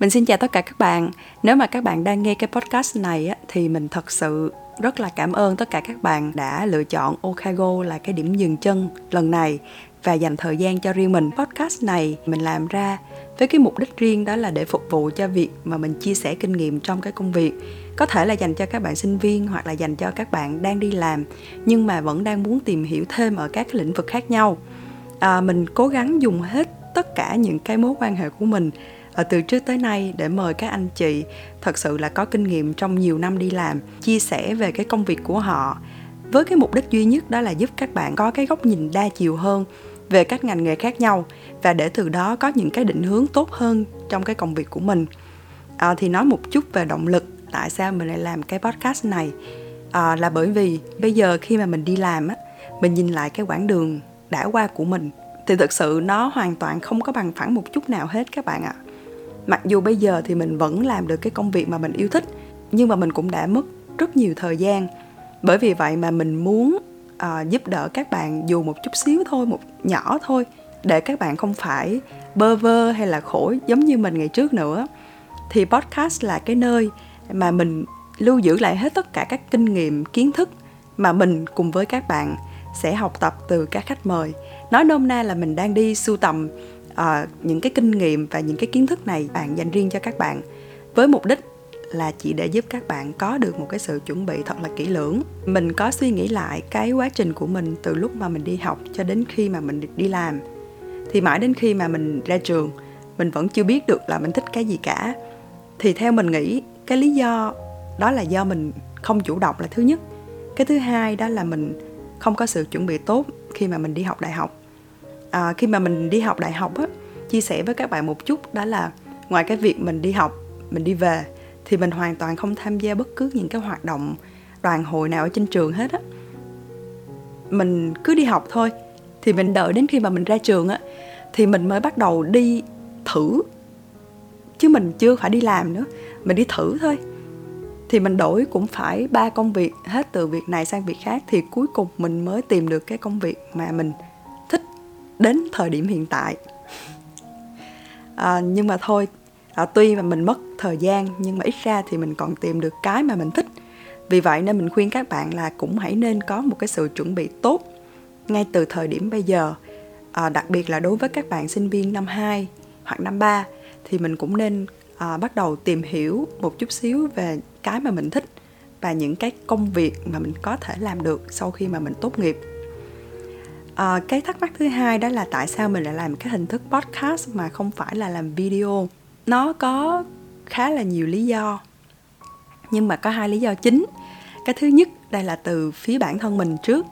Mình xin chào tất cả các bạn. Nếu mà các bạn đang nghe cái podcast này thì mình thật sự rất là cảm ơn tất cả các bạn đã lựa chọn Okago là cái điểm dừng chân lần này và dành thời gian cho riêng mình. Podcast này mình làm ra với cái mục đích riêng, đó là để phục vụ cho việc mà mình chia sẻ kinh nghiệm trong cái công việc. Có thể là dành cho các bạn sinh viên hoặc là dành cho các bạn đang đi làm nhưng mà vẫn đang muốn tìm hiểu thêm ở các lĩnh vực khác nhau. Mình cố gắng dùng hết tất cả những cái mối quan hệ của mình từ trước tới nay để mời các anh chị thật sự là có kinh nghiệm trong nhiều năm đi làm, chia sẻ về cái công việc của họ với cái mục đích duy nhất, đó là giúp các bạn có cái góc nhìn đa chiều hơn về các ngành nghề khác nhau và để từ đó có những cái định hướng tốt hơn trong cái công việc của mình. Thì nói một chút về động lực tại sao mình lại làm cái podcast này, là bởi vì bây giờ khi mà mình đi làm mình nhìn lại cái quãng đường đã qua của mình thì thực sự nó hoàn toàn không có bằng phẳng một chút nào hết các bạn ạ. Mặc dù bây giờ thì mình vẫn làm được cái công việc mà mình yêu thích, nhưng mà mình cũng đã mất rất nhiều thời gian. Bởi vì vậy mà mình muốn giúp đỡ các bạn dù một chút xíu thôi, một nhỏ thôi, để các bạn không phải bơ vơ hay là khổ giống như mình ngày trước nữa. Thì podcast là cái nơi mà mình lưu giữ lại hết tất cả các kinh nghiệm, kiến thức mà mình cùng với các bạn sẽ học tập từ các khách mời. Nói nôm na là mình đang đi sưu tầm những cái kinh nghiệm và những cái kiến thức này bạn dành riêng cho các bạn, với mục đích là chỉ để giúp các bạn có được một cái sự chuẩn bị thật là kỹ lưỡng. Mình có suy nghĩ lại cái quá trình của mình từ lúc mà mình đi học cho đến khi mà mình đi làm. Thì mãi đến khi mà mình ra trường, mình vẫn chưa biết được là mình thích cái gì cả. Thì theo mình nghĩ, cái lý do đó là do mình không chủ động là thứ nhất. Cái thứ hai đó là mình không có sự chuẩn bị tốt khi mà mình đi học đại học. Khi mà mình đi học đại học chia sẻ với các bạn một chút, đó là ngoài cái việc mình đi học, mình đi về thì mình hoàn toàn không tham gia bất cứ những cái hoạt động đoàn hội nào ở trên trường hết á. Mình cứ đi học thôi. Thì mình đợi đến khi mà mình ra trường thì mình mới bắt đầu đi thử, chứ mình chưa phải đi làm nữa, mình đi thử thôi. Thì mình đổi cũng phải 3 công việc hết, từ việc này sang việc khác, thì cuối cùng mình mới tìm được cái công việc mà mình thích đến thời điểm hiện tại. Nhưng mà thôi, tuy mà mình mất thời gian nhưng mà ít ra thì mình còn tìm được cái mà mình thích. Vì vậy nên mình khuyên các bạn là cũng hãy nên có một cái sự chuẩn bị tốt ngay từ thời điểm bây giờ. Đặc biệt là đối với các bạn sinh viên năm 2 hoặc năm 3 thì mình cũng nên bắt đầu tìm hiểu một chút xíu về cái mà mình thích và những cái công việc mà mình có thể làm được sau khi mà mình tốt nghiệp. Cái thắc mắc thứ hai đó là tại sao mình lại làm cái hình thức podcast mà không phải là làm video. Nó có khá là nhiều lý do, nhưng mà có 2 lý do chính. Cái thứ nhất, đây là từ phía bản thân mình trước.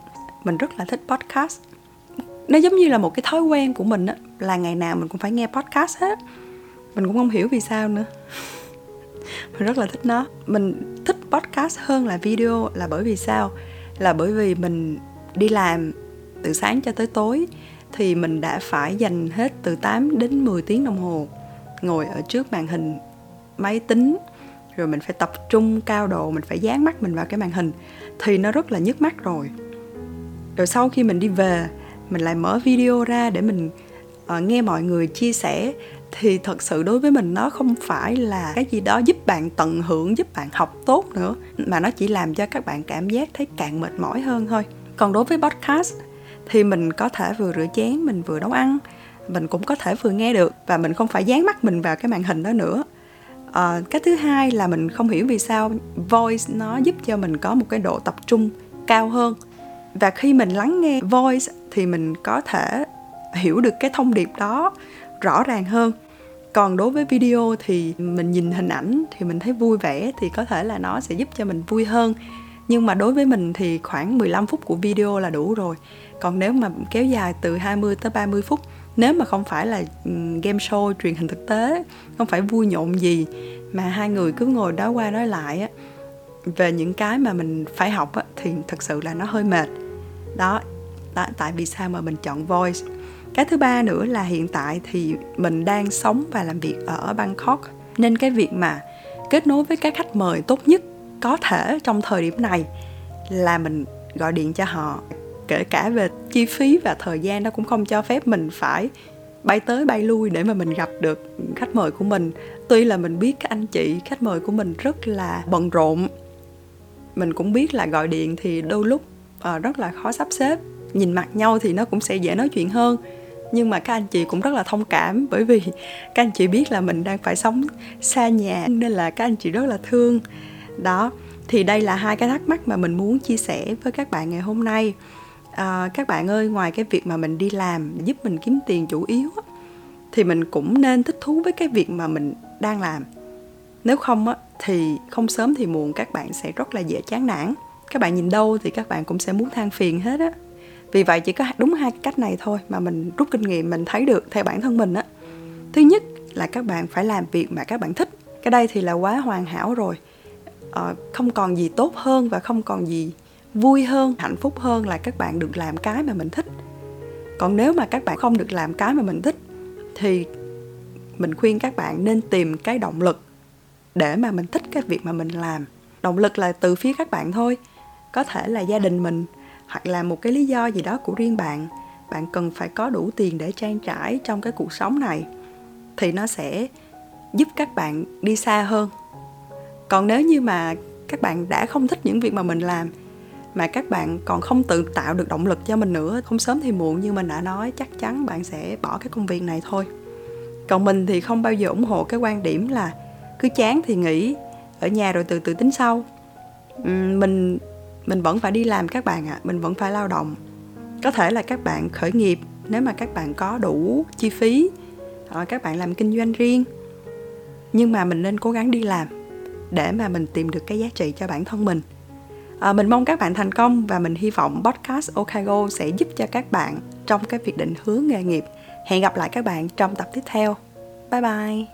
Mình rất là thích podcast. Nó giống như là một cái thói quen của mình, là ngày nào mình cũng phải nghe podcast hết. Mình cũng không hiểu vì sao nữa. Mình rất là thích nó. Mình thích podcast hơn là video là bởi vì sao? Là bởi vì mình đi làm từ sáng cho tới tối thì mình đã phải dành hết từ 8 đến 10 tiếng đồng hồ ngồi ở trước màn hình máy tính, rồi mình phải tập trung cao độ, mình phải dán mắt mình vào cái màn hình thì nó rất là nhức mắt. Rồi sau khi mình đi về mình lại mở video ra để mình nghe mọi người chia sẻ, thì thật sự đối với mình nó không phải là cái gì đó giúp bạn tận hưởng, giúp bạn học tốt nữa, mà nó chỉ làm cho các bạn cảm giác thấy càng mệt mỏi hơn thôi. Còn đối với podcast thì mình có thể vừa rửa chén, mình vừa nấu ăn, mình cũng có thể vừa nghe được, và mình không phải dán mắt mình vào cái màn hình đó nữa. Cái thứ hai là mình không hiểu vì sao voice nó giúp cho mình có một cái độ tập trung cao hơn, và khi mình lắng nghe voice thì mình có thể hiểu được cái thông điệp đó rõ ràng hơn. Còn đối với video thì mình nhìn hình ảnh thì mình thấy vui vẻ, thì có thể là nó sẽ giúp cho mình vui hơn. Nhưng mà đối với mình thì khoảng 15 phút của video là đủ rồi. Còn nếu mà kéo dài từ 20 tới 30 phút, nếu mà không phải là game show truyền hình thực tế, không phải vui nhộn gì, mà hai người cứ ngồi đó qua nói lại về những cái mà mình phải học thì thật sự là nó hơi mệt. Đó, tại vì sao mà mình chọn voice. Cái thứ ba nữa là hiện tại thì mình đang sống và làm việc ở Bangkok, nên cái việc mà kết nối với các khách mời tốt nhất có thể trong thời điểm này là mình gọi điện cho họ. Kể cả về chi phí và thời gian, nó cũng không cho phép mình phải bay tới bay lui để mà mình gặp được khách mời của mình. Tuy là mình biết các anh chị khách mời của mình rất là bận rộn, mình cũng biết là gọi điện thì đôi lúc rất là khó sắp xếp, nhìn mặt nhau thì nó cũng sẽ dễ nói chuyện hơn. Nhưng mà các anh chị cũng rất là thông cảm, bởi vì các anh chị biết là mình đang phải sống xa nhà, nên là các anh chị rất là thương. Đó, thì đây là hai cái thắc mắc mà mình muốn chia sẻ với các bạn ngày hôm nay. Các bạn ơi, ngoài cái việc mà mình đi làm giúp mình kiếm tiền chủ yếu, thì mình cũng nên thích thú với cái việc mà mình đang làm. Nếu không á, thì không sớm thì muộn các bạn sẽ rất là dễ chán nản. Các bạn nhìn đâu thì các bạn cũng sẽ muốn than phiền hết á. Vì vậy chỉ có đúng hai cách này thôi mà mình rút kinh nghiệm, mình thấy được theo bản thân mình á. Thứ nhất là các bạn phải làm việc mà các bạn thích. Cái đây thì là quá hoàn hảo rồi. Không còn gì tốt hơn và không còn gì vui hơn, hạnh phúc hơn là các bạn được làm cái mà mình thích. Còn nếu mà các bạn không được làm cái mà mình thích, thì mình khuyên các bạn nên tìm cái động lực để mà mình thích cái việc mà mình làm. Động lực là từ phía các bạn thôi. Có thể là gia đình mình, hoặc là một cái lý do gì đó của riêng bạn. Bạn cần phải có đủ tiền để trang trải trong cái cuộc sống này, thì nó sẽ giúp các bạn đi xa hơn. Còn nếu như mà các bạn đã không thích những việc mà mình làm, mà các bạn còn không tự tạo được động lực cho mình nữa, không sớm thì muộn như mình đã nói, chắc chắn bạn sẽ bỏ cái công việc này thôi. Còn mình thì không bao giờ ủng hộ cái quan điểm là cứ chán thì nghỉ ở nhà rồi từ từ tính sau. Mình vẫn phải đi làm các bạn ạ. Mình vẫn phải lao động. Có thể là các bạn khởi nghiệp, nếu mà các bạn có đủ chi phí, các bạn làm kinh doanh riêng. Nhưng mà mình nên cố gắng đi làm để mà mình tìm được cái giá trị cho bản thân mình. Mình mong các bạn thành công, và mình hy vọng podcast Okago sẽ giúp cho các bạn trong cái việc định hướng nghề nghiệp. Hẹn gặp lại các bạn trong tập tiếp theo. Bye bye.